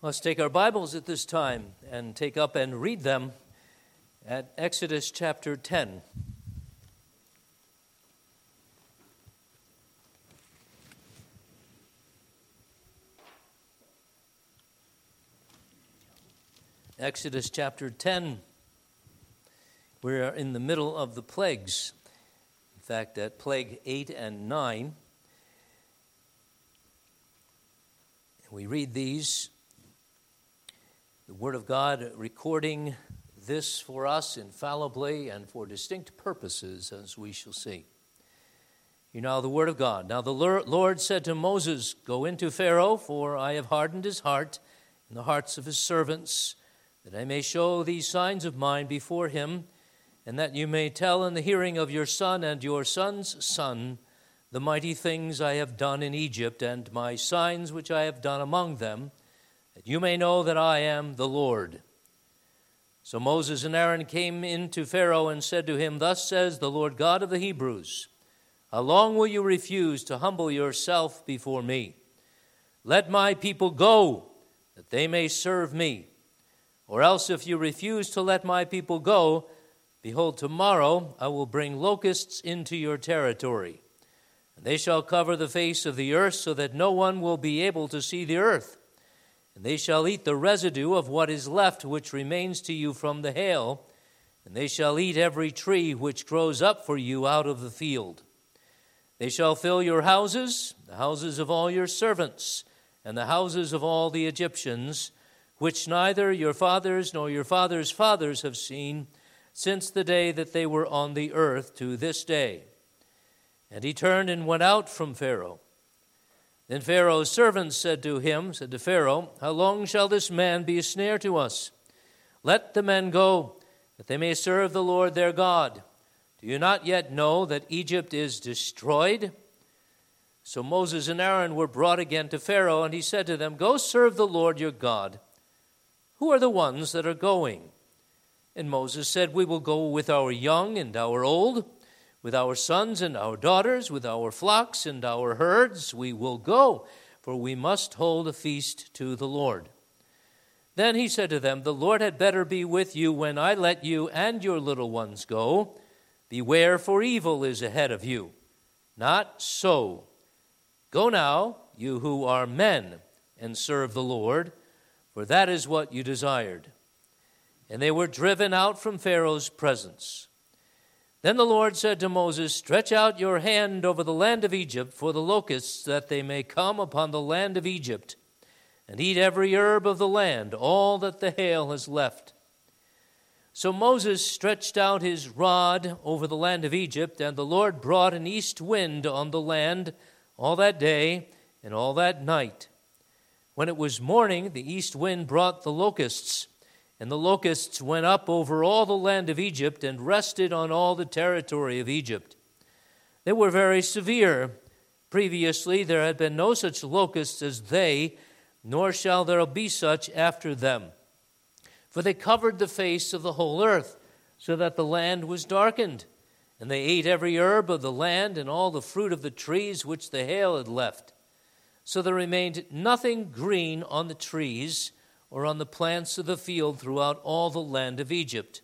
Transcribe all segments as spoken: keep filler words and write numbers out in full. Let's take our Bibles at this time and take up and read them at Exodus chapter ten. Exodus chapter ten, we are in the middle of the plagues. In fact, at plague eight and nine, we read these. The Word of God recording this for us infallibly and for distinct purposes, as we shall see. You know the Word of God. Now the Lord said to Moses, "Go into Pharaoh, for I have hardened his heart and the hearts of his servants, that I may show these signs of mine before him, and that you may tell in the hearing of your son and your son's son the mighty things I have done in Egypt, and my signs which I have done among them, that you may know that I am the Lord." So Moses and Aaron came in to Pharaoh and said to him, "Thus says the Lord God of the Hebrews, how long will you refuse to humble yourself before me? Let my people go, that they may serve me. Or else if you refuse to let my people go, behold, tomorrow I will bring locusts into your territory. And they shall cover the face of the earth so that no one will be able to see the earth. And they shall eat the residue of what is left which remains to you from the hail, and they shall eat every tree which grows up for you out of the field. They shall fill your houses, the houses of all your servants, and the houses of all the Egyptians, which neither your fathers nor your fathers' fathers have seen since the day that they were on the earth to this day." And he turned and went out from Pharaoh. Then Pharaoh's servants said to him, said to Pharaoh, "How long shall this man be a snare to us? Let the men go, that they may serve the Lord their God. Do you not yet know that Egypt is destroyed?" So Moses and Aaron were brought again to Pharaoh, and he said to them, "Go serve the Lord your God. Who are the ones that are going?" And Moses said, "We will go with our young and our old, with our sons and our daughters, with our flocks and our herds, we will go, for we must hold a feast to the Lord." Then he said to them, "The Lord had better be with you when I let you and your little ones go. Beware, for evil is ahead of you. Not so. Go now, you who are men, and serve the Lord, for that is what you desired." And they were driven out from Pharaoh's presence. Then the Lord said to Moses, "Stretch out your hand over the land of Egypt for the locusts, that they may come upon the land of Egypt, and eat every herb of the land, all that the hail has left." So Moses stretched out his rod over the land of Egypt, and the Lord brought an east wind on the land all that day and all that night. When it was morning, the east wind brought the locusts. And the locusts went up over all the land of Egypt and rested on all the territory of Egypt. They were very severe. Previously there had been no such locusts as they, nor shall there be such after them. For they covered the face of the whole earth, so that the land was darkened. And they ate every herb of the land and all the fruit of the trees which the hail had left. So there remained nothing green on the trees, or on the plants of the field throughout all the land of Egypt.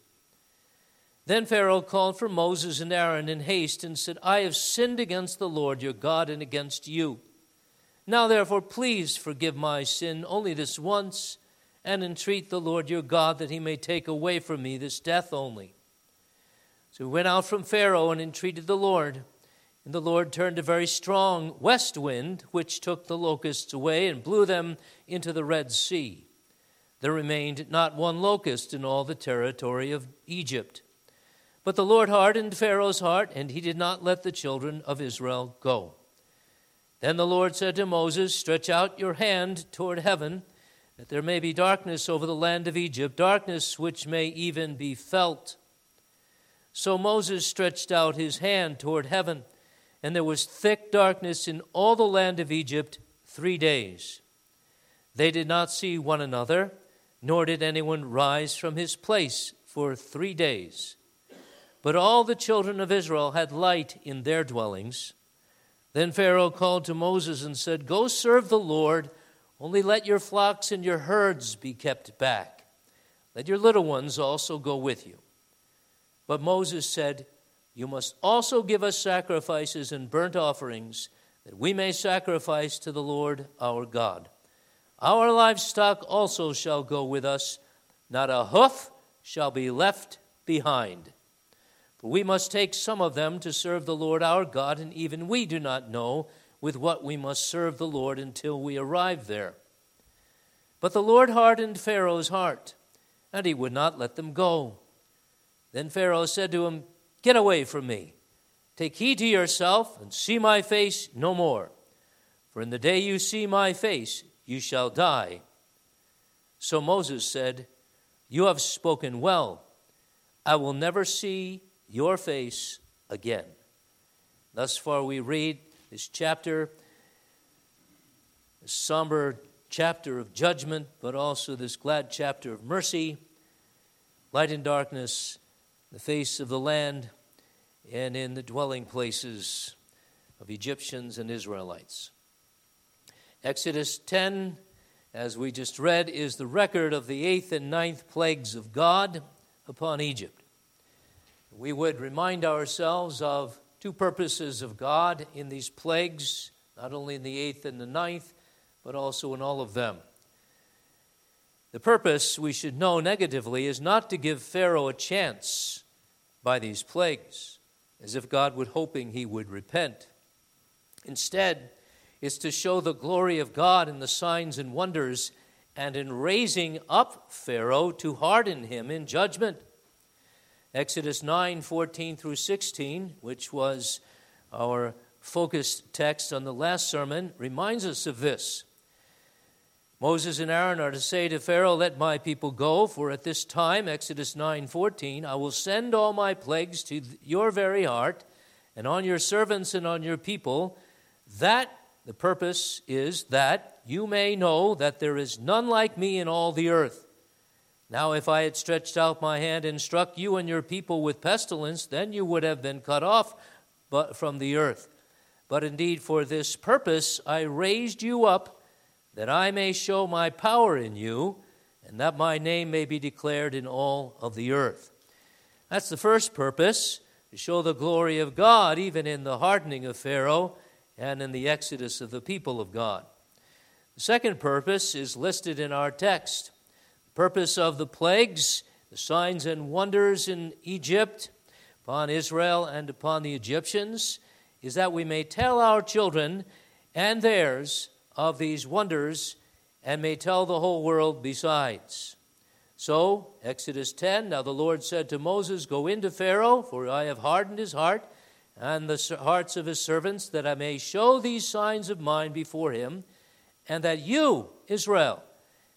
Then Pharaoh called for Moses and Aaron in haste and said, "I have sinned against the Lord your God and against you. Now therefore please forgive my sin only this once, and entreat the Lord your God that he may take away from me this death only." So he went out from Pharaoh and entreated the Lord. And the Lord turned a very strong west wind, which took the locusts away and blew them into the Red Sea. There remained not one locust in all the territory of Egypt. But the Lord hardened Pharaoh's heart, and he did not let the children of Israel go. Then the Lord said to Moses, "Stretch out your hand toward heaven, that there may be darkness over the land of Egypt, darkness which may even be felt." So Moses stretched out his hand toward heaven, and there was thick darkness in all the land of Egypt three days. They did not see one another, nor did anyone rise from his place for three days. But all the children of Israel had light in their dwellings. Then Pharaoh called to Moses and said, "Go serve the Lord, Only let your flocks and your herds be kept back. Let your little ones also go with you. But Moses said, you must also give us sacrifices and burnt offerings, that we may sacrifice to the Lord our God. Our livestock also shall go with us. Not a hoof shall be left behind. For we must take some of them to serve the Lord our God, and even we do not know with what we must serve the Lord until we arrive there. But the Lord hardened Pharaoh's heart, and he would not let them go. Then Pharaoh said to him, get away from me. Take heed to yourself and see my face no more. For in the day you see my face, you shall die. So Moses said, you have spoken well. I will never see your face again. Thus far we read this chapter, this somber chapter of judgment, but also this glad chapter of mercy, light and darkness, the face of the land, and in the dwelling places of Egyptians and Israelites. Exodus ten, as we just read, is the record of the eighth and ninth plagues of God upon Egypt. We would remind ourselves of two purposes of God in these plagues, not only in the eighth and the ninth, but also in all of them. The purpose, we should know negatively, is not to give Pharaoh a chance by these plagues, as if God were hoping he would repent. Instead, it's to show the glory of God in the signs and wonders, and in raising up Pharaoh to harden him in judgment. Exodus nine, fourteen through sixteen, which was our focused text on the last sermon, reminds us of this. Moses and Aaron are to say to Pharaoh, let my people go, for at this time, Exodus nine, fourteen, I will send all my plagues to your very heart, and on your servants and on your people, that the purpose is that you may know that there is none like me in all the earth. Now if I had stretched out my hand and struck you and your people with pestilence, then you would have been cut off from the earth. But indeed for this purpose I raised you up, that I may show my power in you, and that my name may be declared in all of the earth. That's the first purpose, to show the glory of God, even in the hardening of Pharaoh, and in the exodus of the people of God. The second purpose is listed in our text. The purpose of the plagues, the signs and wonders in Egypt, upon Israel and upon the Egyptians, is that we may tell our children and theirs of these wonders, and may tell the whole world besides. So, Exodus ten, now the Lord said to Moses, go into Pharaoh, for I have hardened his heart, and the hearts of his servants, that I may show these signs of mine before him, and that you, Israel,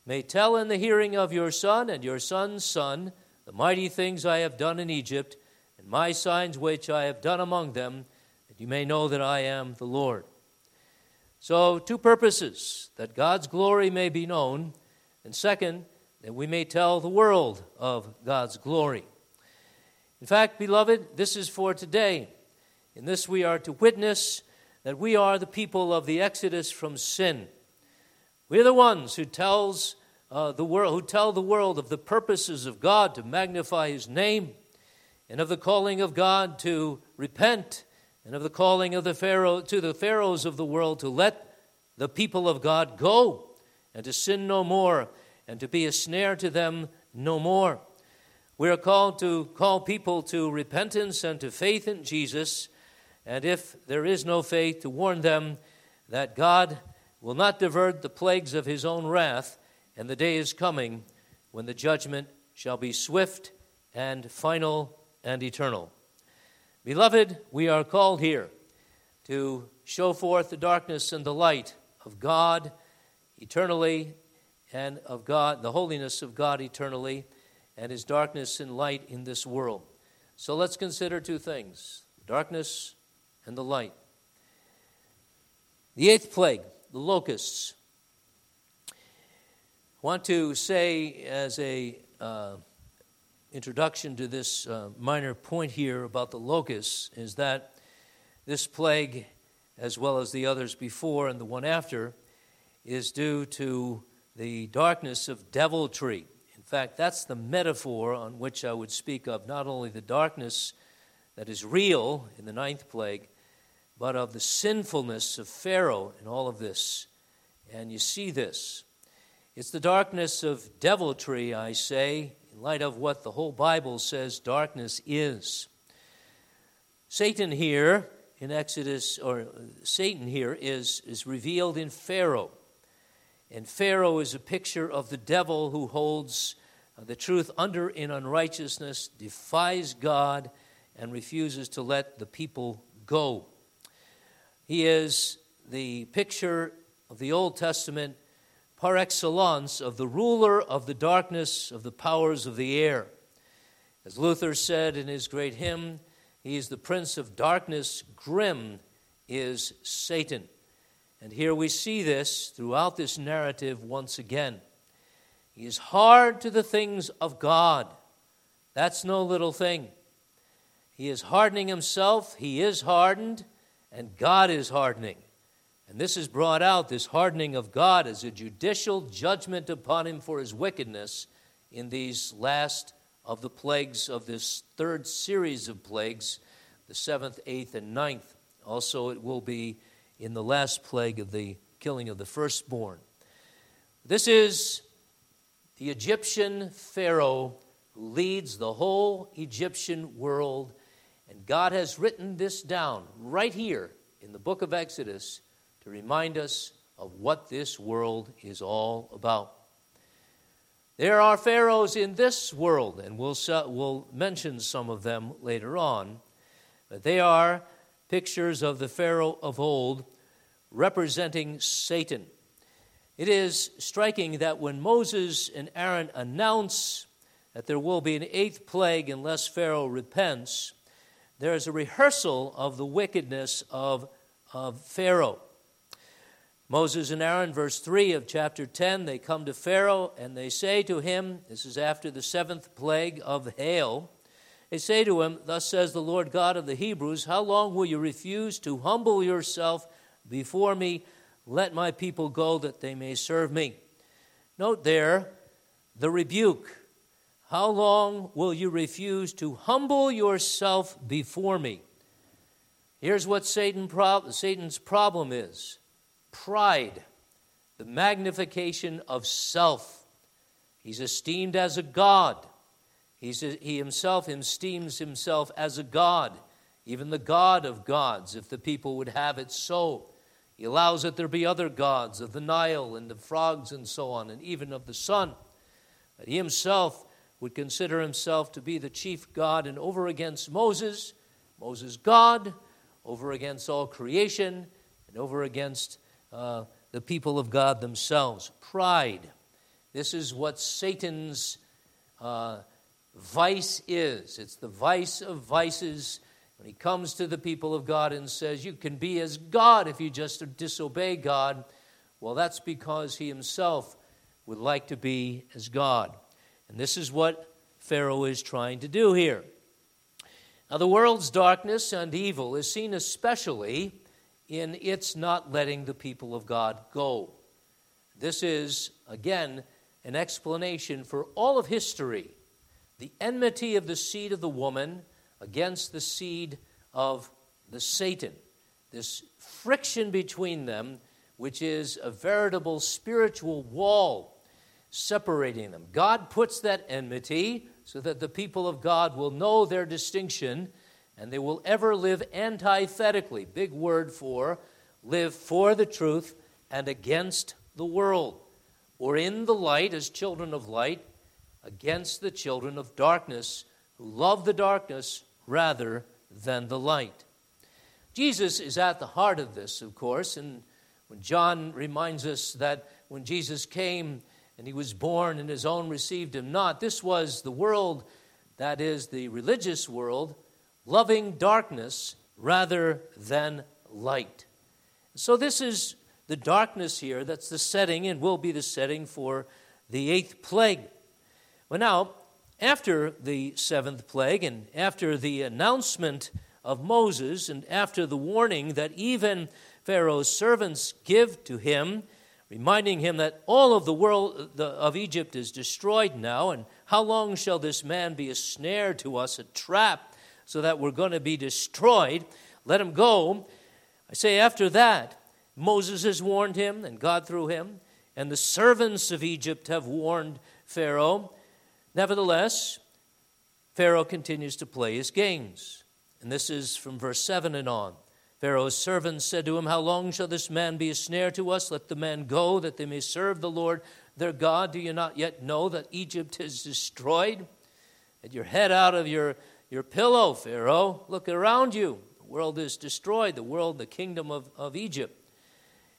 may tell in the hearing of your son and your son's son the mighty things I have done in Egypt, and my signs which I have done among them, that you may know that I am the Lord. So, two purposes, that God's glory may be known, and second, that we may tell the world of God's glory. In fact, beloved, this is for today. In this we are to witness that we are the people of the exodus from sin. We are the ones who tells uh, the world, who tell the world of the purposes of God to magnify His name, and of the calling of God to repent, and of the calling of the Pharaoh to the pharaohs of the world to let the people of God go, and to sin no more, and to be a snare to them no more. We are called to call people to repentance and to faith in Jesus. And if there is no faith, to warn them that God will not divert the plagues of His own wrath, and the day is coming when the judgment shall be swift and final and eternal. Beloved, we are called here to show forth the darkness and the light of God eternally, and of God, the holiness of God eternally, and His darkness and light in this world. So let's consider two things, the darkness and the light. The eighth plague, the locusts. I want to say as a uh, introduction to this uh, minor point here about the locusts is that this plague, as well as the others before and the one after, is due to the darkness of deviltry. In fact, that's the metaphor on which I would speak of not only the darkness that is real in the ninth plague, but of the sinfulness of Pharaoh in all of this. And you see this. It's the darkness of deviltry, I say, in light of what the whole Bible says darkness is. Satan here in Exodus, or Satan here is, is revealed in Pharaoh. And Pharaoh is a picture of the devil who holds the truth under in unrighteousness, defies God, and refuses to let the people go. He is the picture of the Old Testament par excellence of the ruler of the darkness of the powers of the air. As Luther said in his great hymn, he is the prince of darkness, grim is Satan. And here we see this throughout this narrative once again. He is hard to the things of God. That's no little thing. He is hardening himself, he is hardened, and God is hardening. And this is brought out, this hardening of God, as a judicial judgment upon him for his wickedness in these last of the plagues of this third series of plagues, the seventh, eighth, and ninth. Also, it will be in the last plague of the killing of the firstborn. This is the Egyptian Pharaoh who leads the whole Egyptian world. And God has written this down right here in the book of Exodus, to remind us of what this world is all about. There are pharaohs in this world, and we'll, we'll mention some of them later on, but they are pictures of the Pharaoh of old representing Satan. It is striking that when Moses and Aaron announce that there will be an eighth plague unless Pharaoh repents, there is a rehearsal of the wickedness of, of Pharaoh. Moses and Aaron, verse three of chapter ten, they come to Pharaoh and they say to him, this is after the seventh plague of hail, they say to him, "Thus says the Lord God of the Hebrews, how long will you refuse to humble yourself before me? Let my people go that they may serve me." Note there, the rebuke. How long will you refuse to humble yourself before me? Here's what Satan prob- Satan's problem is. Pride, the magnification of self. He's esteemed as a god. He's a, he himself esteems himself as a god, even the god of gods, if the people would have it so. He allows that there be other gods of the Nile and the frogs and so on, and even of the sun. But he himself would consider himself to be the chief god, and over against Moses, Moses God, over against all creation, and over against Uh, the people of God themselves. Pride. This is what Satan's uh, vice is. It's the vice of vices when he comes to the people of God and says, you can be as God if you just disobey God. Well, that's because he himself would like to be as God. And this is what Pharaoh is trying to do here. Now, the world's darkness and evil is seen especially in its not letting the people of God go. This is, again, an explanation for all of history. The enmity of the seed of the woman against the seed of the Satan. This friction between them, which is a veritable spiritual wall separating them. God puts that enmity so that the people of God will know their distinction, and they will ever live antithetically, big word for, live for the truth and against the world, or in the light as children of light, against the children of darkness who love the darkness rather than the light. Jesus is at the heart of this, of course, and when John reminds us that when Jesus came and he was born and his own received him not, this was the world, that is the religious world, loving darkness rather than light. So this is the darkness here that's the setting and will be the setting for the eighth plague. Well, now, after the seventh plague and after the announcement of Moses and after the warning that even Pharaoh's servants give to him reminding him that all of the world the, of Egypt is destroyed now, and how long shall this man be a snare to us, a trap, so that we're going to be destroyed? Let him go. I say, after that, Moses has warned him, and God through him, and the servants of Egypt have warned Pharaoh. Nevertheless, Pharaoh continues to play his games. And this is from verse seven and on. Pharaoh's servants said to him, how long shall this man be a snare to us? Let the man go, that they may serve the Lord their God. Do you not yet know that Egypt is destroyed? Get your head out of your, your pillow, Pharaoh. Look around you. The world is destroyed, the world, the kingdom of, of Egypt.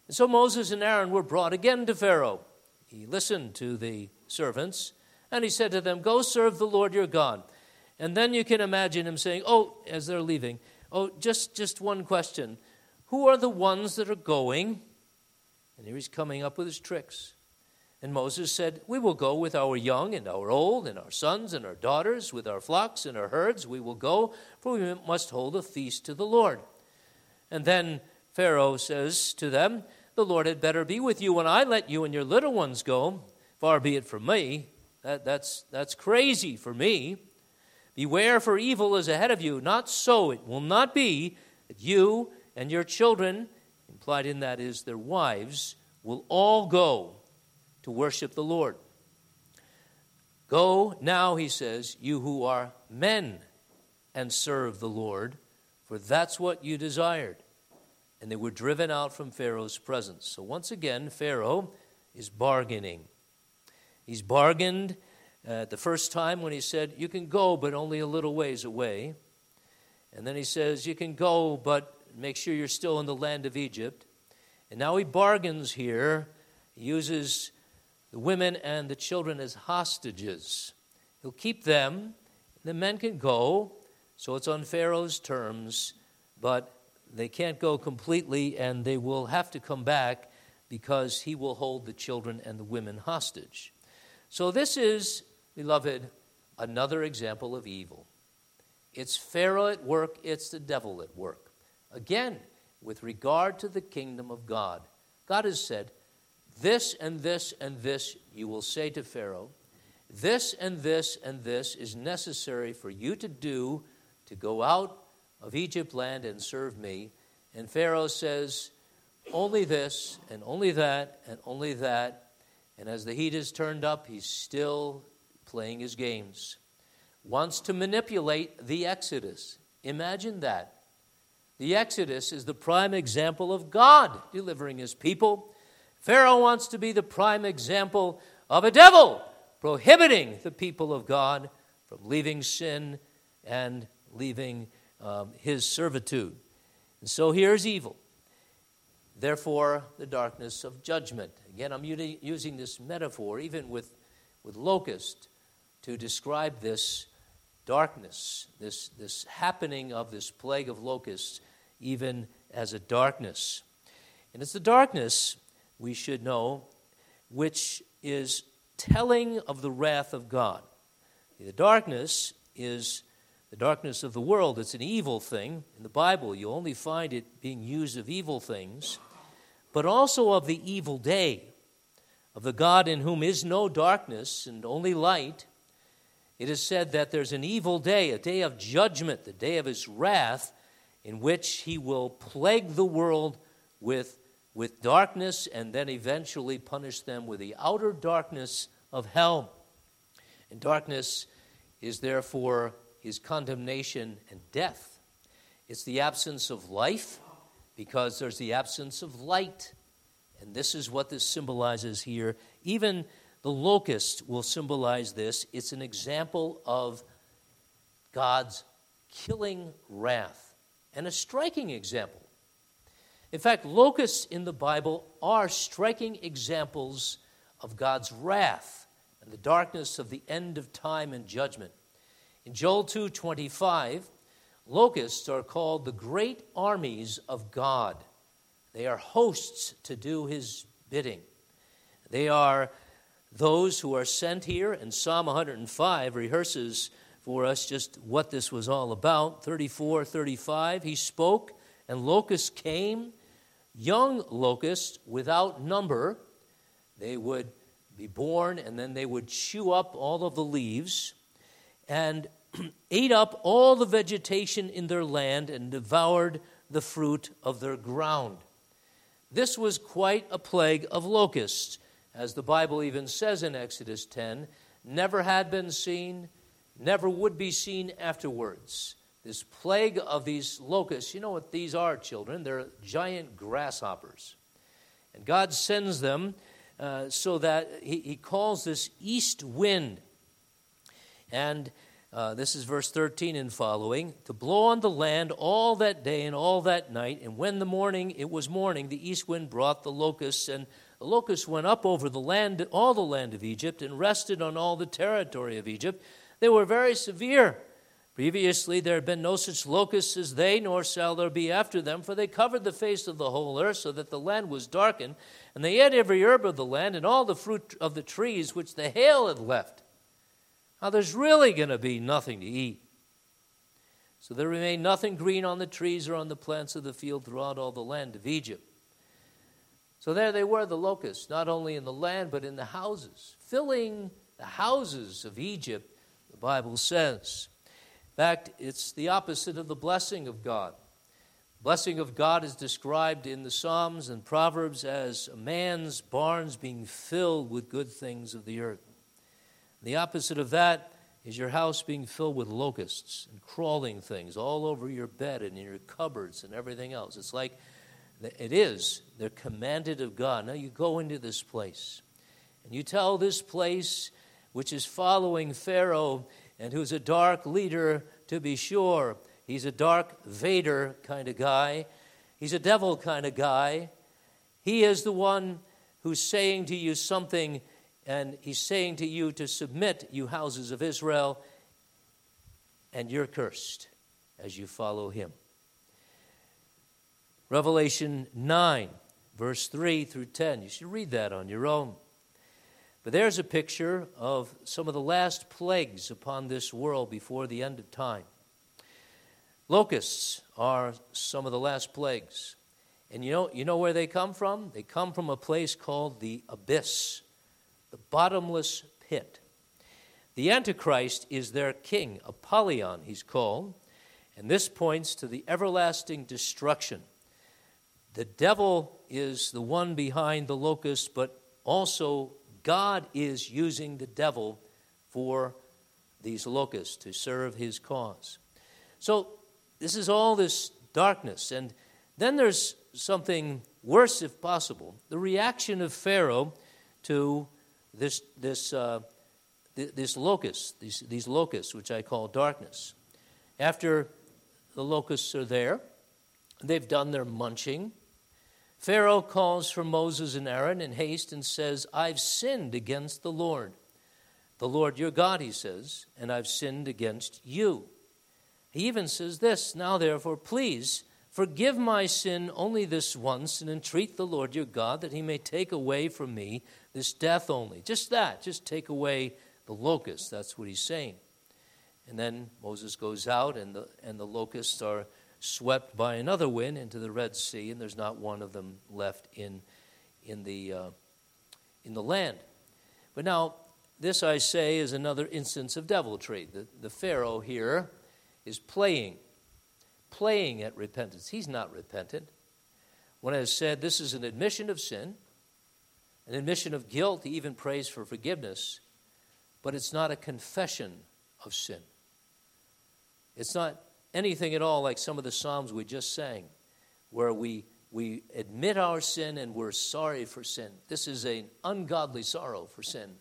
And so Moses and Aaron were brought again to Pharaoh. He listened to the servants, and he said to them, go serve the Lord your God. And then you can imagine him saying, oh, as they're leaving, oh, just, just one question. Who are the ones that are going? And here he's coming up with his tricks. And Moses said, we will go with our young and our old and our sons and our daughters, with our flocks and our herds. We will go, for we must hold a feast to the Lord. And then Pharaoh says to them, the Lord had better be with you when I let you and your little ones go. Far be it from me. That, that's, that's crazy for me. Beware, for evil is ahead of you. Not so. It will not be that you and your children, implied in that is their wives, will all go to worship the Lord. Go now, he says, you who are men, and serve the Lord, for that's what you desired. And they were driven out from Pharaoh's presence. So once again, Pharaoh is bargaining. He's bargained. Uh, the first time when he said, you can go, but only a little ways away. And then he says, you can go, but make sure you're still in the land of Egypt. And now he bargains here. He uses the women and the children as hostages. He'll keep them, and the men can go. So it's on Pharaoh's terms, but they can't go completely, and they will have to come back because he will hold the children and the women hostage. So this is, beloved, another example of evil. It's Pharaoh at work, it's the devil at work. Again, with regard to the kingdom of God, God has said, this and this and this you will say to Pharaoh, this and this and this is necessary for you to do to go out of Egypt land and serve me. And Pharaoh says, only this and only that and only that. And as the heat is turned up, he's still playing his games. Wants to manipulate the Exodus. Imagine that. The Exodus is the prime example of God delivering his people. Pharaoh wants to be the prime example of a devil prohibiting the people of God from leaving sin and leaving um, his servitude. And so here's evil. Therefore, the darkness of judgment. Again, I'm using this metaphor, even with, with locust, to describe this darkness, this, this happening of this plague of locusts, even as a darkness. And it's the darkness, we should know, which is telling of the wrath of God. The darkness is the darkness of the world. It's an evil thing. In the Bible, you only find it being used of evil things, but also of the evil day, of the God in whom is no darkness and only light. It is said that there's an evil day, a day of judgment, the day of his wrath, in which he will plague the world with, with darkness and then eventually punish them with the outer darkness of hell. And darkness is therefore his condemnation and death. It's the absence of life, because there's the absence of light. And this is what this symbolizes here. Even the locust will symbolize this. It's an example of God's killing wrath, and a striking example. In fact, locusts in the Bible are striking examples of God's wrath and the darkness of the end of time and judgment. In Joel two twenty-five, locusts are called the great armies of God. They are hosts to do his bidding. They are those who are sent here, and Psalm one hundred five rehearses for us just what this was all about. thirty-four, thirty-five, he spoke, and locusts came, young locusts without number, They would be born, and then they would chew up all of the leaves and ate up all the vegetation in their land and devoured the fruit of their ground. This was quite a plague of locusts, as the Bible even says in Exodus ten, never had been seen, never would be seen afterwards. This plague of these locusts, you know what these are, children? They're giant grasshoppers. And God sends them uh, so that he, he calls this east wind. And Uh, this is verse thirteen and following, to blow on the land all that day and all that night. And when the morning, it was morning, the east wind brought the locusts, and the locusts went up over the land, all the land of Egypt, and rested on all the territory of Egypt. They were very severe. Previously there had been no such locusts as they, nor shall there be after them, for they covered the face of the whole earth, so that the land was darkened. And they ate every herb of the land, and all the fruit of the trees which the hail had left. Now, there's really going to be nothing to eat. So there remained nothing green on the trees or on the plants of the field throughout all the land of Egypt. So there they were, the locusts, not only in the land, but in the houses, filling the houses of Egypt, the Bible says. In fact, it's the opposite of the blessing of God. The blessing of God is described in the Psalms and Proverbs as a man's barns being filled with good things of the earth. The opposite of that is your house being filled with locusts and crawling things all over your bed and in your cupboards and everything else. It's like it is. They're commanded of God. Now you go into this place and you tell this place, which is following Pharaoh and who's a dark leader to be sure. He's a dark Vader kind of guy. He's a devil kind of guy. He is the one who's saying to you something. And he's saying to you to submit, you houses of Israel, and you're cursed as you follow him. Revelation nine, verse three through ten. You should read that on your own. But there's a picture of some of the last plagues upon this world before the end of time. Locusts are some of the last plagues. And you know, you know where they come from? They come from a place called the abyss. The bottomless pit. The Antichrist is their king, Apollyon, he's called, and this points to the everlasting destruction. The devil is the one behind the locusts, but also God is using the devil for these locusts to serve his cause. So this is all this darkness, and then there's something worse, if possible, the reaction of Pharaoh to This this uh, th- this locust, these these locusts, which I call darkness. After the locusts are there, they've done their munching. Pharaoh calls for Moses and Aaron in haste and says, "I've sinned against the Lord, the Lord your God," he says, "and I've sinned against you." He even says this, "Now therefore, please forgive my sin only this once, and entreat the Lord your God that he may take away from me this death only." Just that. Just take away the locusts. That's what he's saying. And then Moses goes out, and the, and the locusts are swept by another wind into the Red Sea, and there's not one of them left in, in, the, uh, in the land. But now, this, I say, is another instance of deviltry. The, the Pharaoh here is playing. Playing at repentance. He's not repentant. When I said this is an admission of sin, an admission of guilt, he even prays for forgiveness, but it's not a confession of sin. It's not anything at all like some of the Psalms we just sang, where we, we admit our sin and we're sorry for sin. This is an ungodly sorrow for sin.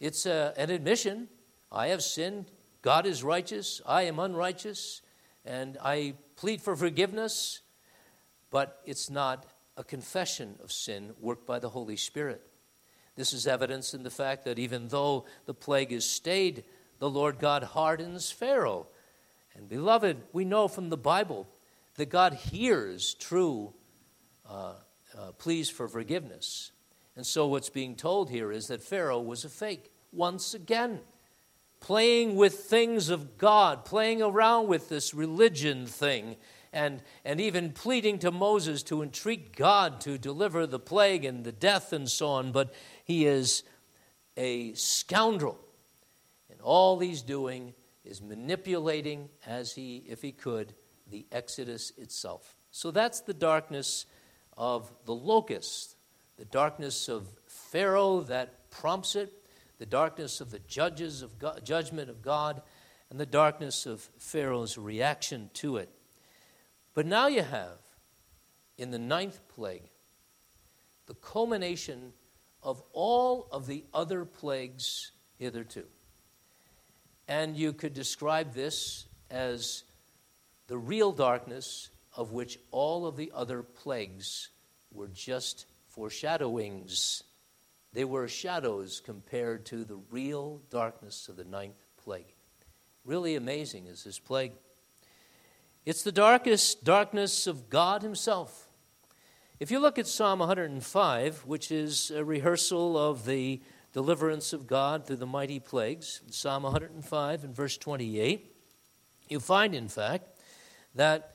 It's a, an admission. I have sinned. God is righteous. I am unrighteous. And I plead for forgiveness, but it's not a confession of sin worked by the Holy Spirit. This is evidence in the fact that even though the plague is stayed, the Lord God hardens Pharaoh. And beloved, we know from the Bible that God hears true uh, uh, pleas for forgiveness. And so what's being told here is that Pharaoh was a fake once again. Playing with things of God, playing around with this religion thing, and, and even pleading to Moses to entreat God to deliver the plague and the death and so on. But he is a scoundrel. And all he's doing is manipulating, as he, if he could, the Exodus itself. So that's the darkness of the locust, the darkness of Pharaoh that prompts it, the darkness of the judges of God, judgment of God, and the darkness of Pharaoh's reaction to it. But now you have, in the ninth plague, the culmination of all of the other plagues hitherto. And you could describe this as the real darkness of which all of the other plagues were just foreshadowings. They were shadows compared to the real darkness of the ninth plague. Really amazing is this plague. It's the darkest darkness of God himself. If you look at Psalm one hundred five, which is a rehearsal of the deliverance of God through the mighty plagues, Psalm one hundred five and verse twenty-eight, you find, in fact, that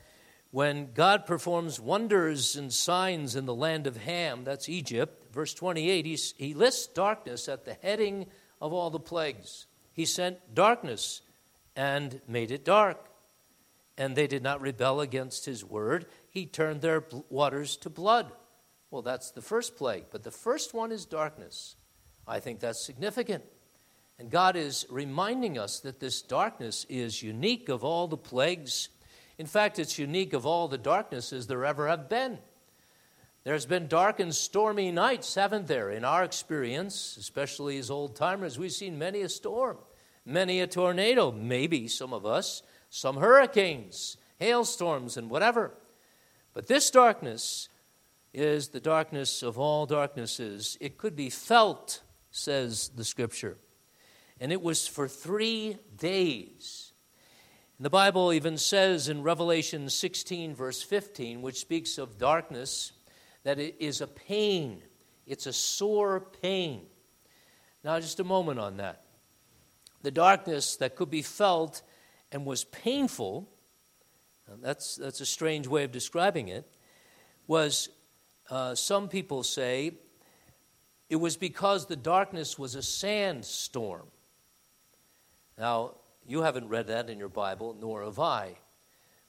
when God performs wonders and signs in the land of Ham, that's Egypt, verse twenty-eight, he, he lists darkness at the heading of all the plagues. He sent darkness and made it dark, and they did not rebel against his word. He turned their waters to blood. Well, that's the first plague, but the first one is darkness. I think that's significant. And God is reminding us that this darkness is unique of all the plagues. In fact, it's unique of all the darknesses there ever have been. There's been dark and stormy nights, haven't there? In our experience, especially as old-timers, we've seen many a storm, many a tornado, maybe some of us, some hurricanes, hailstorms, and whatever. But this darkness is the darkness of all darknesses. It could be felt, says the Scripture. And it was for three days. The Bible even says in Revelation sixteen, verse fifteen, which speaks of darkness, that it is a pain. It's a sore pain. Now, just a moment on that. The darkness that could be felt and was painful, that's, that's a strange way of describing it, was, uh, some people say, it was because the darkness was a sandstorm. Now, you haven't read that in your Bible, nor have I.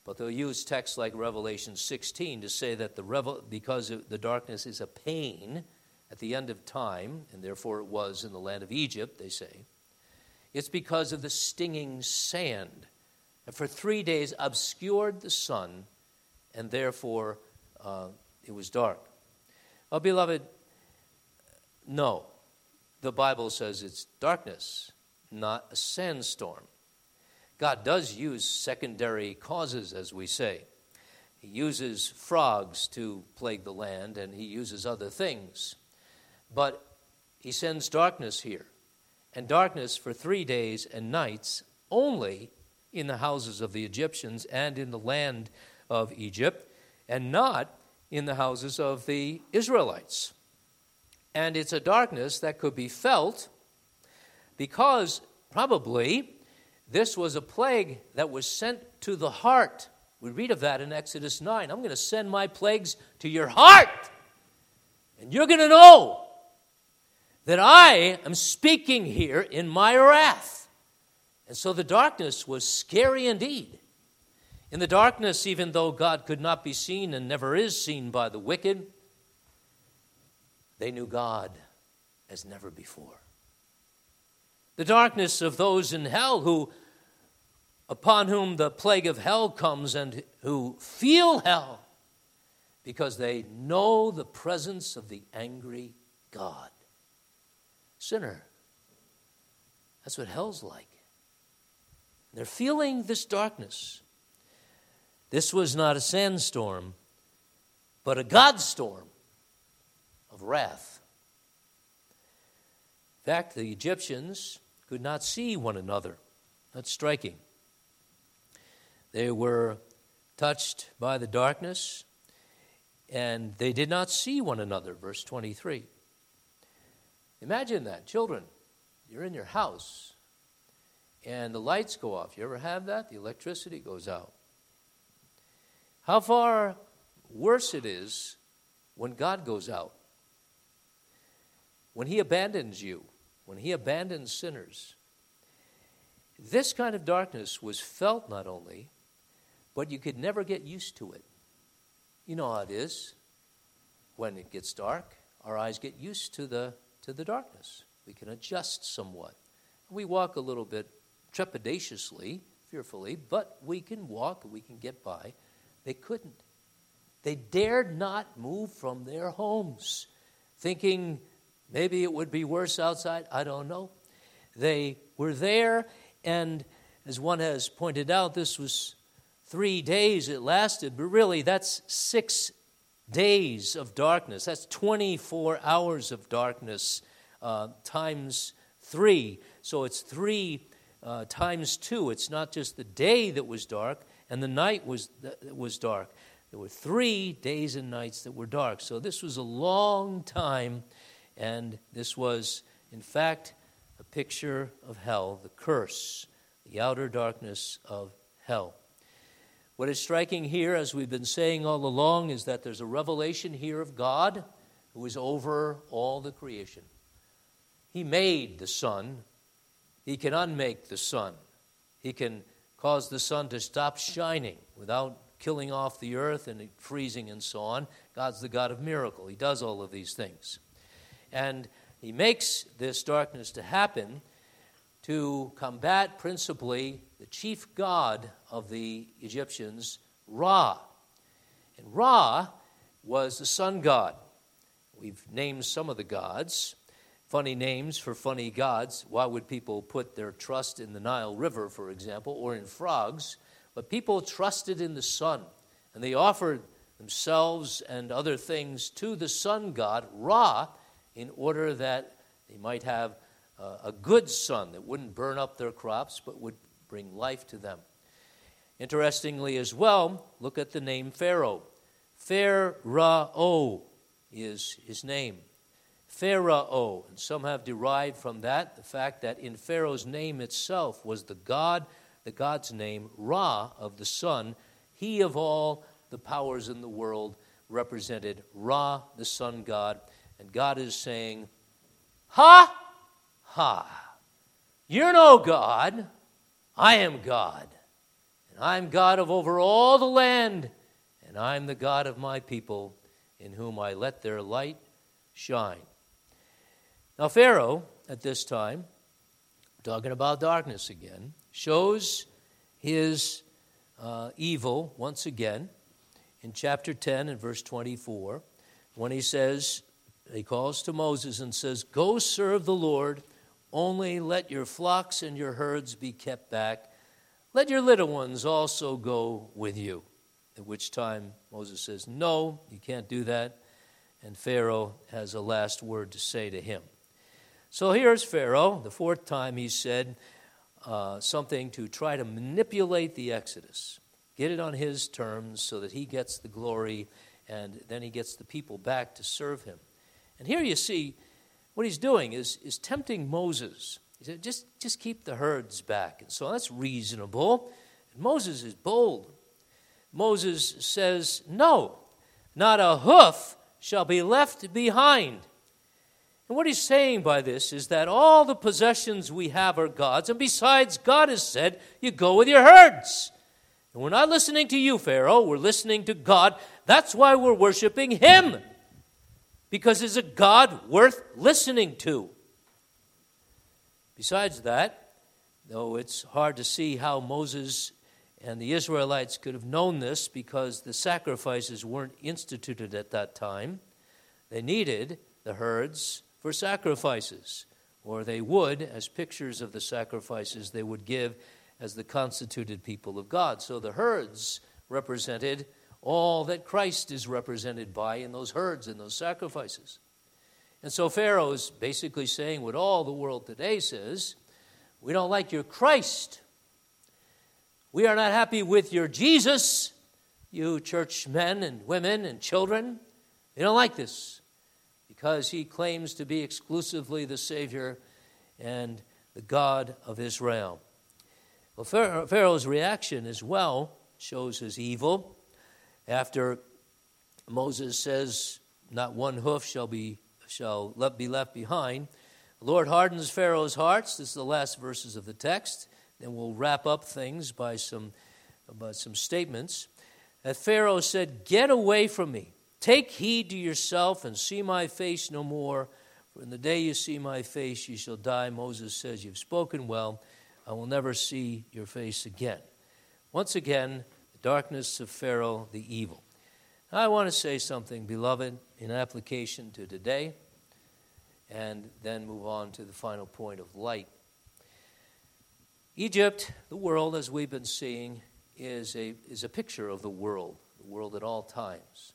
But they'll use texts like Revelation sixteen to say that the revel- because the darkness is a pain at the end of time, and therefore it was in the land of Egypt, they say, it's because of the stinging sand. And for three days obscured the sun, and therefore uh, it was dark. Oh, beloved, no. The Bible says it's darkness, not a sandstorm. God does use secondary causes, as we say. He uses frogs to plague the land, and he uses other things. But he sends darkness here, and darkness for three days and nights only in the houses of the Egyptians and in the land of Egypt, and not in the houses of the Israelites. And it's a darkness that could be felt because probably this was a plague that was sent to the heart. We read of that in Exodus nine. I'm going to send my plagues to your heart, and you're going to know that I am speaking here in my wrath. And so the darkness was scary indeed. In the darkness, even though God could not be seen and never is seen by the wicked, they knew God as never before. The darkness of those in hell who, upon whom the plague of hell comes and who feel hell because they know the presence of the angry God. Sinner, that's what hell's like. They're feeling this darkness. This was not a sandstorm, but a God storm of wrath. In fact, the Egyptians could not see one another. That's striking. They were touched by the darkness, and they did not see one another, verse twenty-three. Imagine that. Children, you're in your house, and the lights go off. You ever have that? The electricity goes out. How far worse it is when God goes out. When he abandons you, when he abandons sinners. This kind of darkness was felt not only, but you could never get used to it. You know how it is. When it gets dark, our eyes get used to the to the darkness. We can adjust somewhat. We walk a little bit trepidatiously, fearfully, but we can walk, we can get by. They couldn't. They dared not move from their homes, thinking maybe it would be worse outside. I don't know. They were there, and as one has pointed out, this was three days it lasted, but really that's six days of darkness. That's twenty-four hours of darkness uh, times three. So it's three uh, times two. It's not just the day that was dark and the night was that was dark. There were three days and nights that were dark. So this was a long time, and this was, in fact, a picture of hell, the curse, the outer darkness of hell. What is striking here, as we've been saying all along, is that there's a revelation here of God who is over all the creation. He made the sun. He can unmake the sun. He can cause the sun to stop shining without killing off the earth and freezing and so on. God's the God of miracle. He does all of these things. And he makes this darkness to happen to combat principally the chief god of the Egyptians, Ra. And Ra was the sun god. We've named some of the gods, funny names for funny gods. Why would people put their trust in the Nile River, for example, or in frogs? But people trusted in the sun, and they offered themselves and other things to the sun god, Ra, in order that they might have Uh, a good sun that wouldn't burn up their crops but would bring life to them. Interestingly as well, look at the name Pharaoh. Pharaoh is his name. Pharaoh, and some have derived from that the fact that in Pharaoh's name itself was the God, the God's name, Ra, of the sun. He of all the powers in the world represented Ra, the sun god, and God is saying, ha! Ha, you're no God, I am God, and I'm God of over all the land, and I'm the God of my people, in whom I let their light shine. Now Pharaoh, at this time, talking about darkness again, shows his uh, evil once again in chapter ten and verse twenty-four, when he says, he calls to Moses and says, go serve the Lord. Only let your flocks and your herds be kept back. Let your little ones also go with you. At which time Moses says, no, you can't do that. And Pharaoh has a last word to say to him. So here's Pharaoh. The fourth time he said uh, something to try to manipulate the Exodus. Get it on his terms so that he gets the glory, and then he gets the people back to serve him. And here you see, what he's doing is, is tempting Moses. He said, just, just keep the herds back. And so that's reasonable. And Moses is bold. Moses says, no, not a hoof shall be left behind. And what he's saying by this is that all the possessions we have are God's. And besides, God has said, you go with your herds. And we're not listening to you, Pharaoh. We're listening to God. That's why we're worshiping him. Because there's a God worth listening to. Besides that, though it's hard to see how Moses and the Israelites could have known this because the sacrifices weren't instituted at that time, they needed the herds for sacrifices, or they would, as pictures of the sacrifices they would give as the constituted people of God. So the herds represented all that Christ is represented by in those herds and those sacrifices. And so Pharaoh is basically saying what all the world today says, we don't like your Christ. We are not happy with your Jesus, you church men and women and children. We don't like this because he claims to be exclusively the Savior and the God of Israel. Well, Pharaoh's reaction as well shows his evil. After Moses says, "Not one hoof shall be shall be left behind," the Lord hardens Pharaoh's hearts. This is the last verses of the text. Then we'll wrap up things by some by some statements. That Pharaoh said, "Get away from me. Take heed to yourself and see my face no more. For in the day you see my face, you shall die." Moses says, "You've spoken well. I will never see your face again." Once again, the darkness of Pharaoh, the evil. Now, I want to say something, beloved, in application to today, and then move on to the final point of light. Egypt, the world, as we've been seeing, is a is a picture of the world, the world at all times.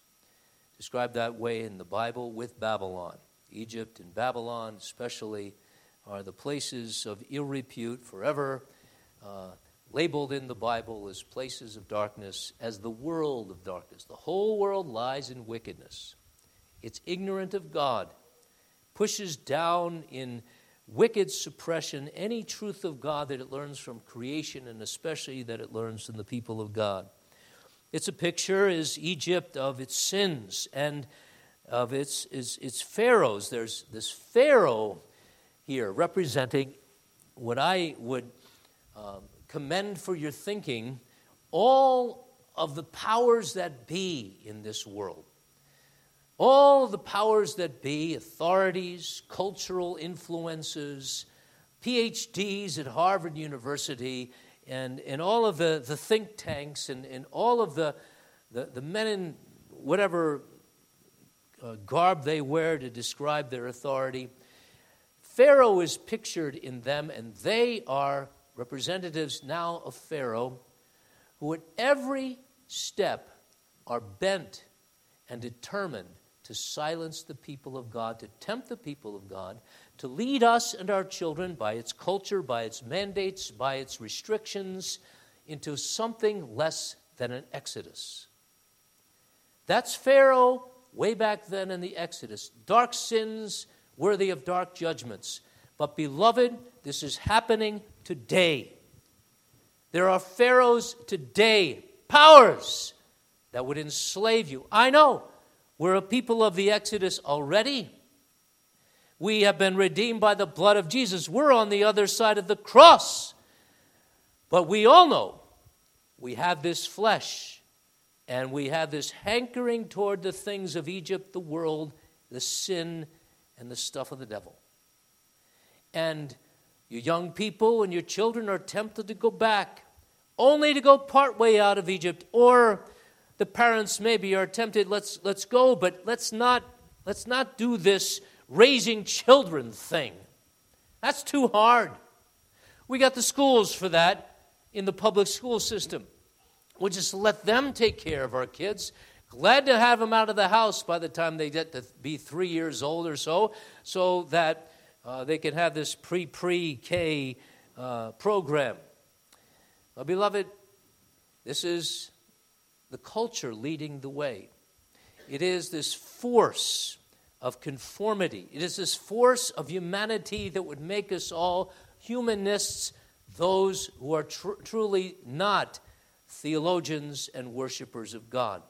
Described that way in the Bible with Babylon. Egypt and Babylon especially are the places of ill repute forever, uh, labeled in the Bible as places of darkness, as the world of darkness. The whole world lies in wickedness. It's ignorant of God, pushes down in wicked suppression any truth of God that it learns from creation, and especially that it learns from the people of God. It's a picture, is Egypt, of its sins and of its its, its pharaohs. There's this Pharaoh here representing what I would um, commend for your thinking, all of the powers that be in this world. All the powers that be, authorities, cultural influences, P H Ds at Harvard University, and, and all of the, the think tanks, and, and all of the, the, the men in whatever uh, garb they wear to describe their authority. Pharaoh is pictured in them, and they are representatives now of Pharaoh, who at every step are bent and determined to silence the people of God, to tempt the people of God, to lead us and our children by its culture, by its mandates, by its restrictions, into something less than an Exodus. That's Pharaoh way back then in the Exodus. Dark sins worthy of dark judgments. But beloved, this is happening today. There are pharaohs today, powers that would enslave you. I know. We're a people of the Exodus already. We have been redeemed by the blood of Jesus. We're on the other side of the cross. But we all know we have this flesh, and we have this hankering toward the things of Egypt, the world, the sin, and the stuff of the devil. And your young people and your children are tempted to go back, only to go partway out of Egypt, or the parents maybe are tempted, let's let's go, but let's not let's not do this raising children thing. That's too hard. We got the schools for that in the public school system. We'll just let them take care of our kids. Glad to have them out of the house by the time they get to be three years old or so, so that uh, they can have this pre-pre-K uh, program. Well, beloved, this is the culture leading the way. It is this force of conformity. It is this force of humanity that would make us all humanists, those who are tr- truly not theologians and worshipers of God.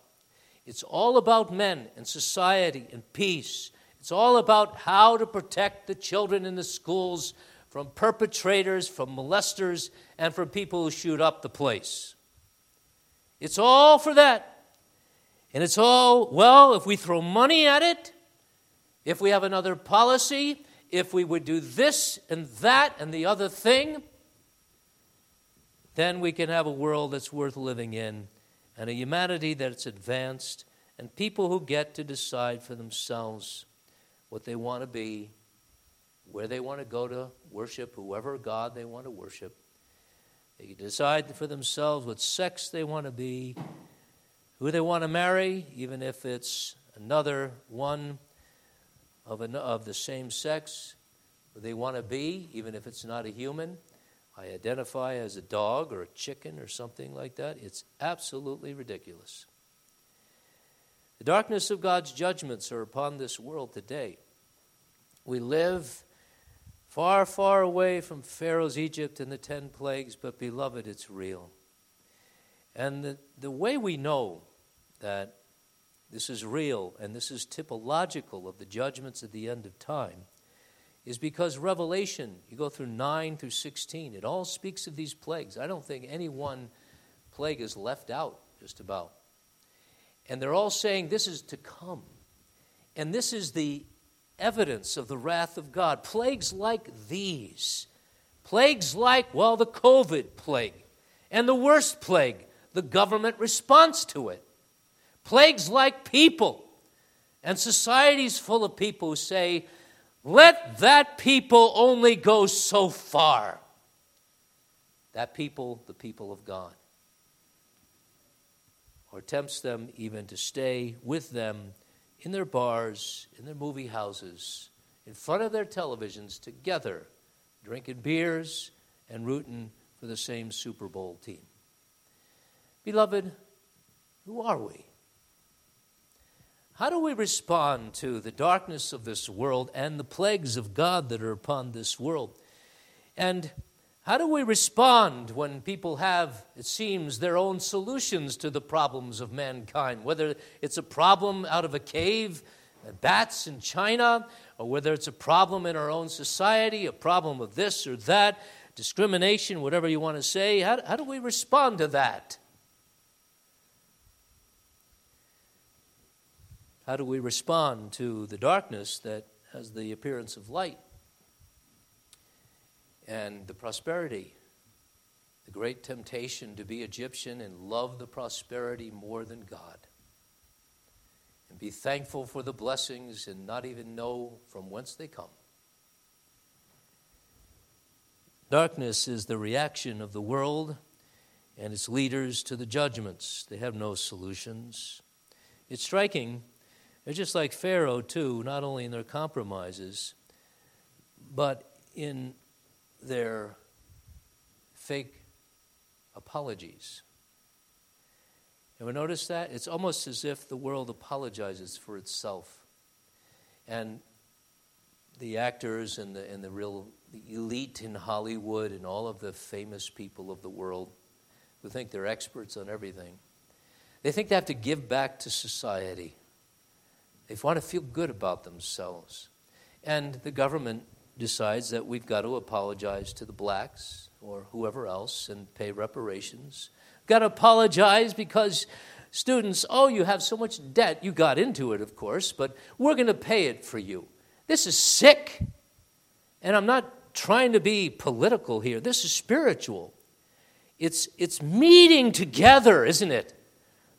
It's all about men and society and peace. It's all about how to protect the children in the schools from perpetrators, from molesters, and from people who shoot up the place. It's all for that. And it's all, well, if we throw money at it, if we have another policy, if we would do this and that and the other thing, then we can have a world that's worth living in, and a humanity that's advanced, and people who get to decide for themselves what they want to be, where they want to go to worship, whoever God they want to worship. They can decide for themselves what sex they want to be, who they want to marry, even if it's another one of an, of the same sex, who they want to be, even if it's not a human. I identify as a dog or a chicken or something like that. It's absolutely ridiculous. The darkness of God's judgments are upon this world today. We live far, far away from Pharaoh's Egypt and the ten plagues, but beloved, it's real. And the, the way we know that this is real and this is typological of the judgments at the end of time is because Revelation, you go through nine through sixteen, it all speaks of these plagues. I don't think any one plague is left out, just about. And they're all saying this is to come. And this is the evidence of the wrath of God. Plagues like these, plagues like, well, the COVID plague, and the worst plague, the government response to it. Plagues like people, and societies full of people who say, let that people only go so far. That people, the people of God, or tempts them even to stay with them in their bars, in their movie houses, in front of their televisions together, drinking beers and rooting for the same Super Bowl team. Beloved, who are we? How do we respond to the darkness of this world and the plagues of God that are upon this world? And how do we respond when people have, it seems, their own solutions to the problems of mankind? Whether it's a problem out of a cave, bats in China, or whether it's a problem in our own society, a problem of this or that, discrimination, whatever you want to say, how, how do we respond to that? How do we respond to the darkness that has the appearance of light and the prosperity, the great temptation to be Egyptian and love the prosperity more than God and be thankful for the blessings and not even know from whence they come? Darkness is the reaction of the world and its leaders to the judgments. They have no solutions. It's striking. They're just like Pharaoh, too, not only in their compromises, but in their fake apologies. Ever notice that? It's almost as if the world apologizes for itself. And the actors and the and the real the elite in Hollywood and all of the famous people of the world who think they're experts on everything, they think they have to give back to society. They want to feel good about themselves. And the government decides that we've got to apologize to the blacks or whoever else and pay reparations. Got to apologize because students, oh, you have so much debt. You got into it, of course, but we're going to pay it for you. This is sick. And I'm not trying to be political here. This is spiritual. It's, it's meeting together, isn't it?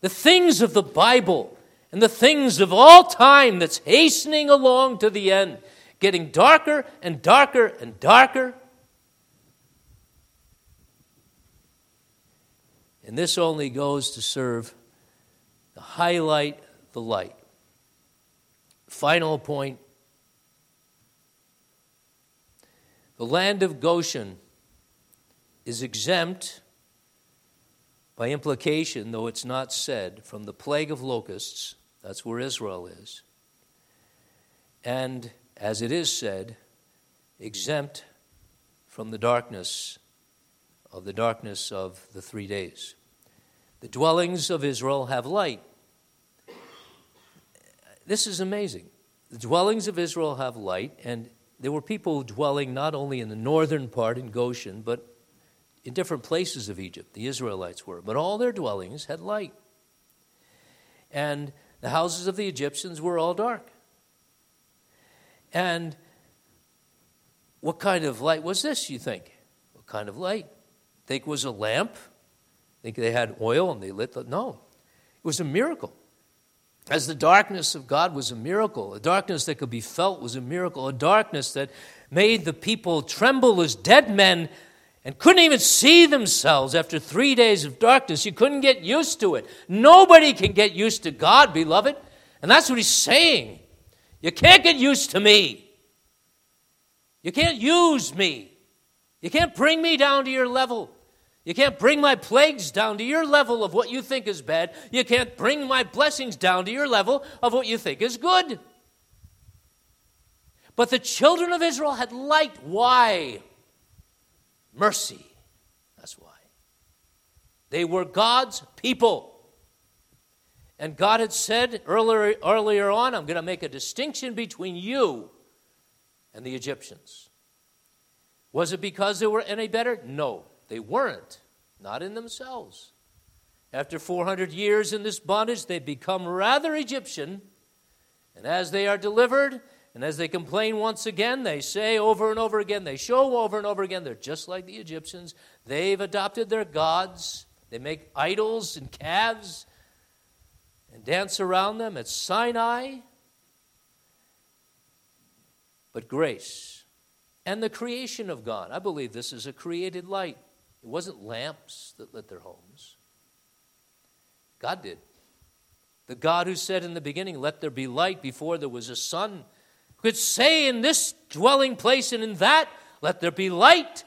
The things of the Bible and the things of all time that's hastening along to the end, getting darker and darker and darker. And this only goes to serve to highlight the light. Final point. The land of Goshen is exempt, by implication, though it's not said, from the plague of locusts. That's where Israel is. And, as it is said, exempt from the darkness of the darkness of the three days. The dwellings of Israel have light. This is amazing. The dwellings of Israel have light, and there were people dwelling not only in the northern part in Goshen, but in different places of Egypt, the Israelites were. But all their dwellings had light. And the houses of the Egyptians were all dark. And what kind of light was this, you think? What kind of light? Think it was a lamp? Think they had oil and they lit the... No. It was a miracle. As the darkness of God was a miracle, a darkness that could be felt was a miracle, a darkness that made the people tremble as dead men and couldn't even see themselves after three days of darkness. You couldn't get used to it. Nobody can get used to God, beloved. And that's what he's saying. You can't get used to me. You can't use me. You can't bring me down to your level. You can't bring my plagues down to your level of what you think is bad. You can't bring my blessings down to your level of what you think is good. But the children of Israel had light. Why? Mercy. That's why. They were God's people. And God had said earlier, earlier on, I'm going to make a distinction between you and the Egyptians. Was it because they were any better? No, they weren't, not in themselves. After four hundred years in this bondage, they become rather Egyptian. And as they are delivered, and as they complain once again, they say over and over again, they show over and over again, they're just like the Egyptians. They've adopted their gods. They make idols and calves and dance around them at Sinai. But grace and the creation of God. I believe this is a created light. It wasn't lamps that lit their homes. God did. The God who said in the beginning, let there be light before there was a sun, could say in this dwelling place and in that, let there be light.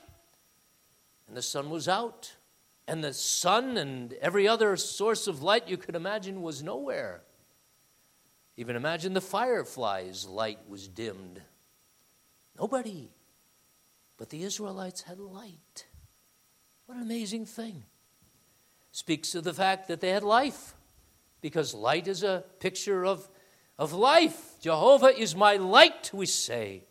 And the sun was out. And the sun and every other source of light you could imagine was nowhere. Even imagine the firefly's light was dimmed. Nobody. But the Israelites had light. What an amazing thing. Speaks of the fact that they had life, because light is a picture of, of life. Jehovah is my light, we say.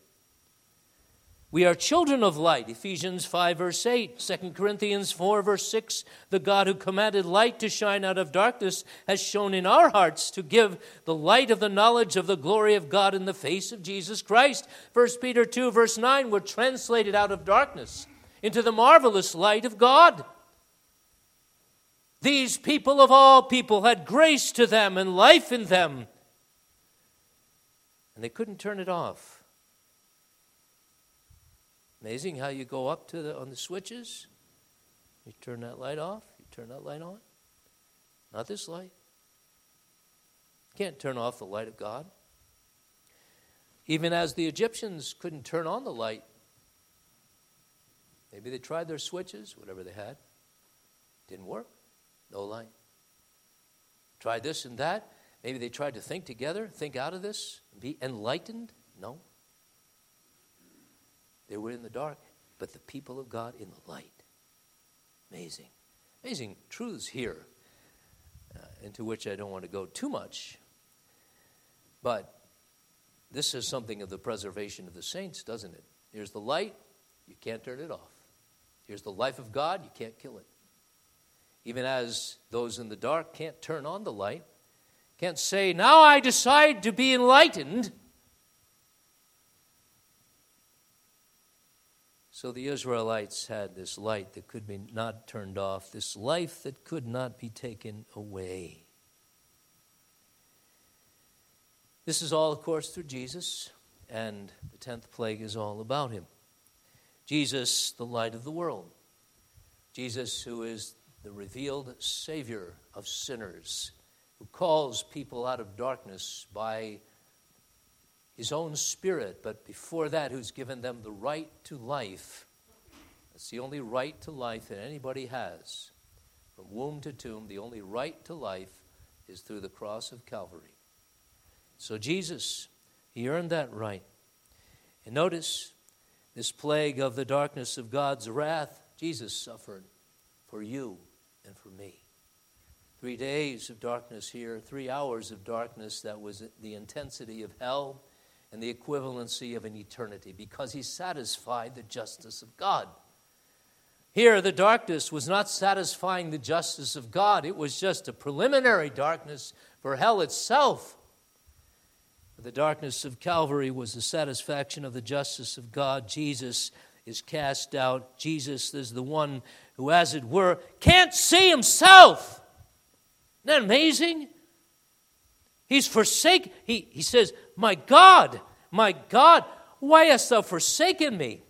We are children of light, Ephesians five, verse eight, Second Corinthians four, verse six. The God who commanded light to shine out of darkness has shone in our hearts to give the light of the knowledge of the glory of God in the face of Jesus Christ. First Peter two, verse nine, we're translated out of darkness into the marvelous light of God. These people of all people had grace to them and life in them. And they couldn't turn it off. Amazing how you go up to the, on the switches. You turn that light off. You turn that light on. Not this light. You can't turn off the light of God. Even as the Egyptians couldn't turn on the light. Maybe they tried their switches, whatever they had. Didn't work. No light. Tried this and that. Maybe they tried to think together, think out of this, be enlightened. No. They were in the dark, but the people of God in the light. Amazing. Amazing truths here, uh, into which I don't want to go too much. But this is something of the preservation of the saints, doesn't it? Here's the light. You can't turn it off. Here's the life of God. You can't kill it. Even as those in the dark can't turn on the light, can't say, now I decide to be enlightened. So the Israelites had this light that could be not turned off, this life that could not be taken away. This is all, of course, through Jesus, and the tenth plague is all about him. Jesus, the light of the world. Jesus, who is the revealed Savior of sinners, who calls people out of darkness by his own Spirit, but before that, who's given them the right to life. That's the only right to life that anybody has. From womb to tomb, the only right to life is through the cross of Calvary. So Jesus, he earned that right. And notice, this plague of the darkness of God's wrath, Jesus suffered for you and for me. Three days of darkness here, three hours of darkness, that was the intensity of hell and the equivalency of an eternity, because he satisfied the justice of God. Here, the darkness was not satisfying the justice of God. It was just a preliminary darkness for hell itself. But the darkness of Calvary was the satisfaction of the justice of God. Jesus is cast out. Jesus is the one who, as it were, can't see himself. Isn't that amazing? He's forsaken. He, he says, my God, my God, why hast thou forsaken me?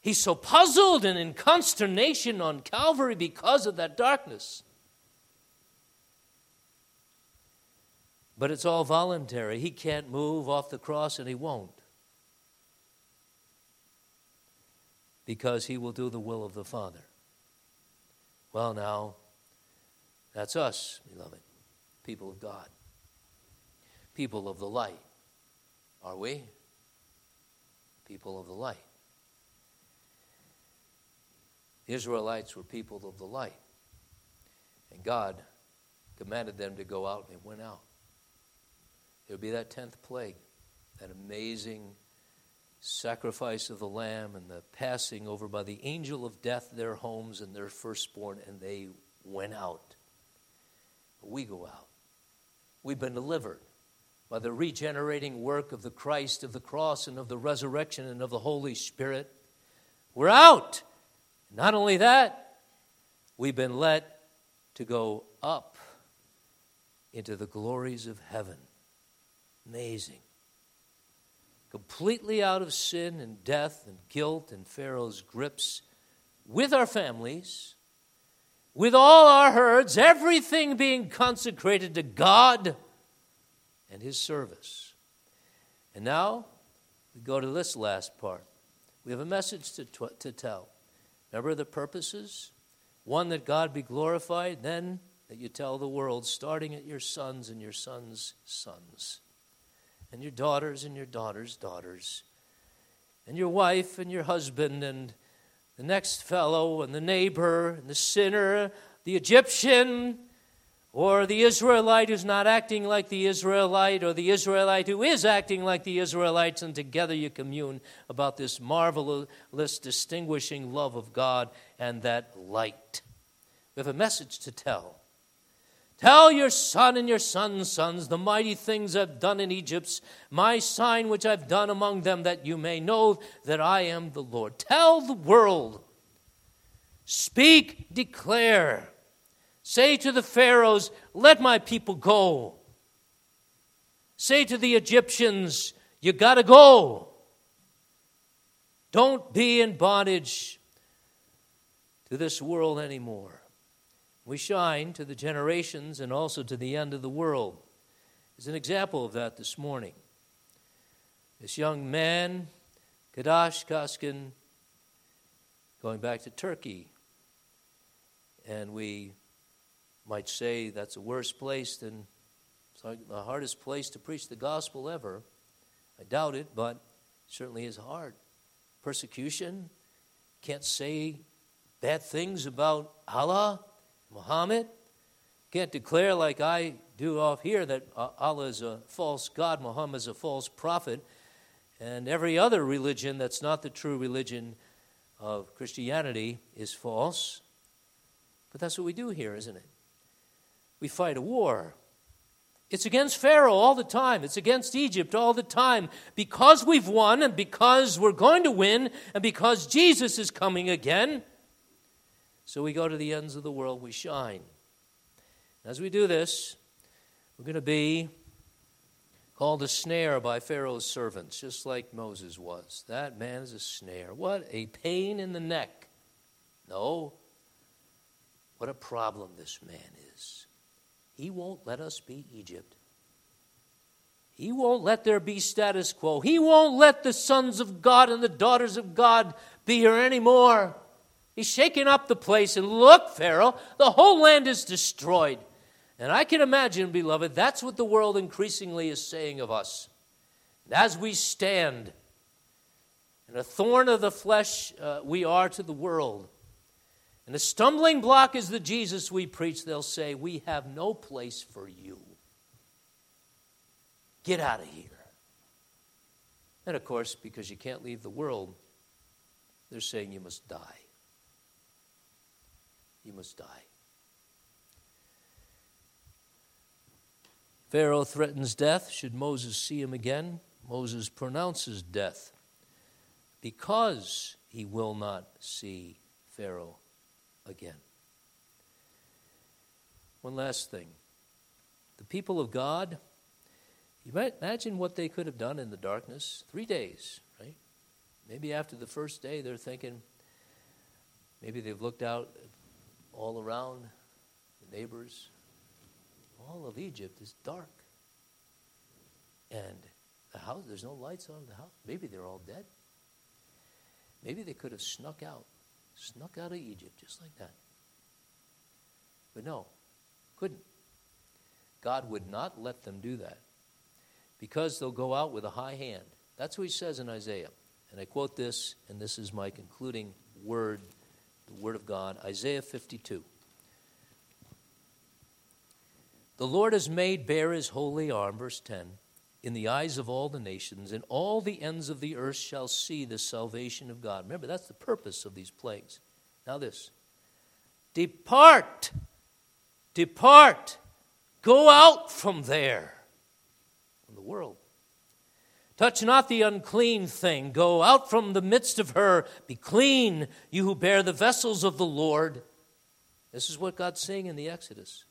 He's so puzzled and in consternation on Calvary because of that darkness. But it's all voluntary. He can't move off the cross, and he won't, because he will do the will of the Father. Well, now, that's us, beloved, people of God, people of the light. Are we? People of the light. The Israelites were people of the light, and God commanded them to go out, and they went out. It would be that tenth plague, that amazing sacrifice of the Lamb and the passing over by the angel of death their homes and their firstborn, and they went out. But we go out. We've been delivered by the regenerating work of the Christ, of the cross, and of the resurrection, and of the Holy Spirit. We're out. Not only that, we've been let to go up into the glories of heaven. Amazing. Completely out of sin and death and guilt and Pharaoh's grips, with our families, with all our herds, everything being consecrated to God and his service. And now we go to this last part. We have a message to, t- to tell. Remember the purposes? One, that God be glorified, then that you tell the world, starting at your sons and your sons' sons, and your daughters and your daughters' daughters, and your wife and your husband, and the next fellow, and the neighbor, and the sinner, the Egyptian, or the Israelite who's not acting like the Israelite, or the Israelite who is acting like the Israelites, and together you commune about this marvelous, distinguishing love of God and that light. We have a message to tell. Tell your son and your son's sons the mighty things I've done in Egypt, my sign which I've done among them, that you may know that I am the Lord. Tell the world. Speak, declare. Say to the Pharaohs, let my people go. Say to the Egyptians, you got to go. Don't be in bondage to this world anymore. We shine to the generations and also to the end of the world. There's an example of that this morning. This young man, Kadash Koskin, going back to Turkey. And we might say that's the worst place, and it's like the hardest place to preach the gospel ever. I doubt it, but it certainly is hard. Persecution, can't say bad things about Allah, Muhammad. Can't declare like I do off here that Allah is a false god, Muhammad is a false prophet, and every other religion that's not the true religion of Christianity is false. But that's what we do here, isn't it? We fight a war. It's against Pharaoh all the time. It's against Egypt all the time. Because we've won, and because we're going to win, and because Jesus is coming again. So we go to the ends of the world, we shine. As we do this, we're going to be called a snare by Pharaoh's servants, just like Moses was. That man is a snare. What a pain in the neck. No, what a problem this man is. He won't let us be Egypt. He won't let there be status quo. He won't let the sons of God and the daughters of God be here anymore. He's shaking up the place, and look, Pharaoh, the whole land is destroyed. And I can imagine, beloved, that's what the world increasingly is saying of us. And as we stand, and a thorn of the flesh uh, we are to the world, and a stumbling block is the Jesus we preach, they'll say, we have no place for you. Get out of here. And of course, because you can't leave the world, they're saying you must die. You must die. Pharaoh threatens death. Should Moses see him again? Moses pronounces death because he will not see Pharaoh again. One last thing. The people of God, you might imagine what they could have done in the darkness. Three days, right? Maybe after the first day, they're thinking, maybe they've looked out all around, the neighbors, all of Egypt is dark. And the house, there's no lights on the house. Maybe they're all dead. Maybe they could have snuck out, snuck out of Egypt just like that. But no, couldn't. God would not let them do that because they'll go out with a high hand. That's what he says in Isaiah. And I quote this, and this is my concluding word. The Word of God, Isaiah fifty-two. The Lord has made bare his holy arm, verse ten, in the eyes of all the nations, and all the ends of the earth shall see the salvation of God. Remember, that's the purpose of these plagues. Now this, depart, depart, go out from there, from the world. Touch not the unclean thing, go out from the midst of her, be clean, you who bear the vessels of the Lord. This is what God's saying in the Exodus.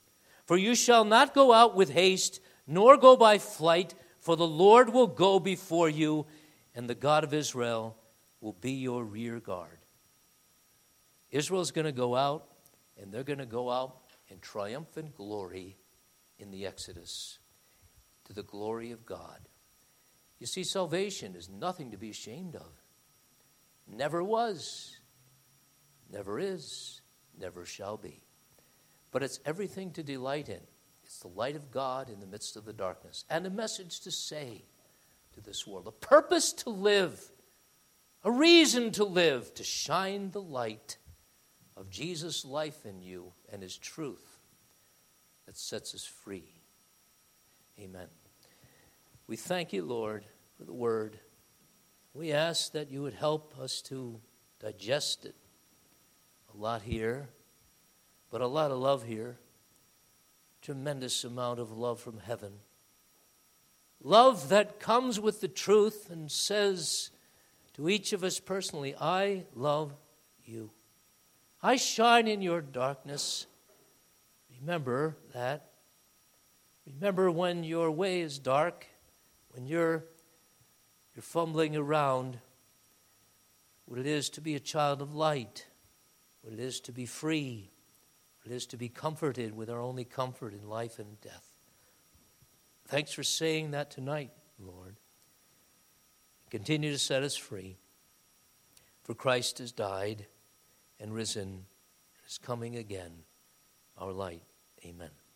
For you shall not go out with haste, nor go by flight, for the Lord will go before you, and the God of Israel will be your rear guard. Israel's going to go out, and they're going to go out in triumphant glory in the Exodus, to the glory of God. You see, salvation is nothing to be ashamed of. Never was, never is, never shall be. But it's everything to delight in. It's the light of God in the midst of the darkness, and a message to say to this world, a purpose to live, a reason to live, to shine the light of Jesus' life in you and his truth that sets us free. Amen. We thank you, Lord, for the word. We ask that you would help us to digest it. A lot here, but a lot of love here. Tremendous amount of love from heaven. Love that comes with the truth and says to each of us personally, I love you. I shine in your darkness. Remember that. Remember when your way is dark, when you're, you're fumbling around, what it is to be a child of light, what it is to be free. It is to be comforted with our only comfort in life and death. Thanks for saying that tonight, Lord. Continue to set us free. For Christ has died and risen and is coming again, our light. Amen.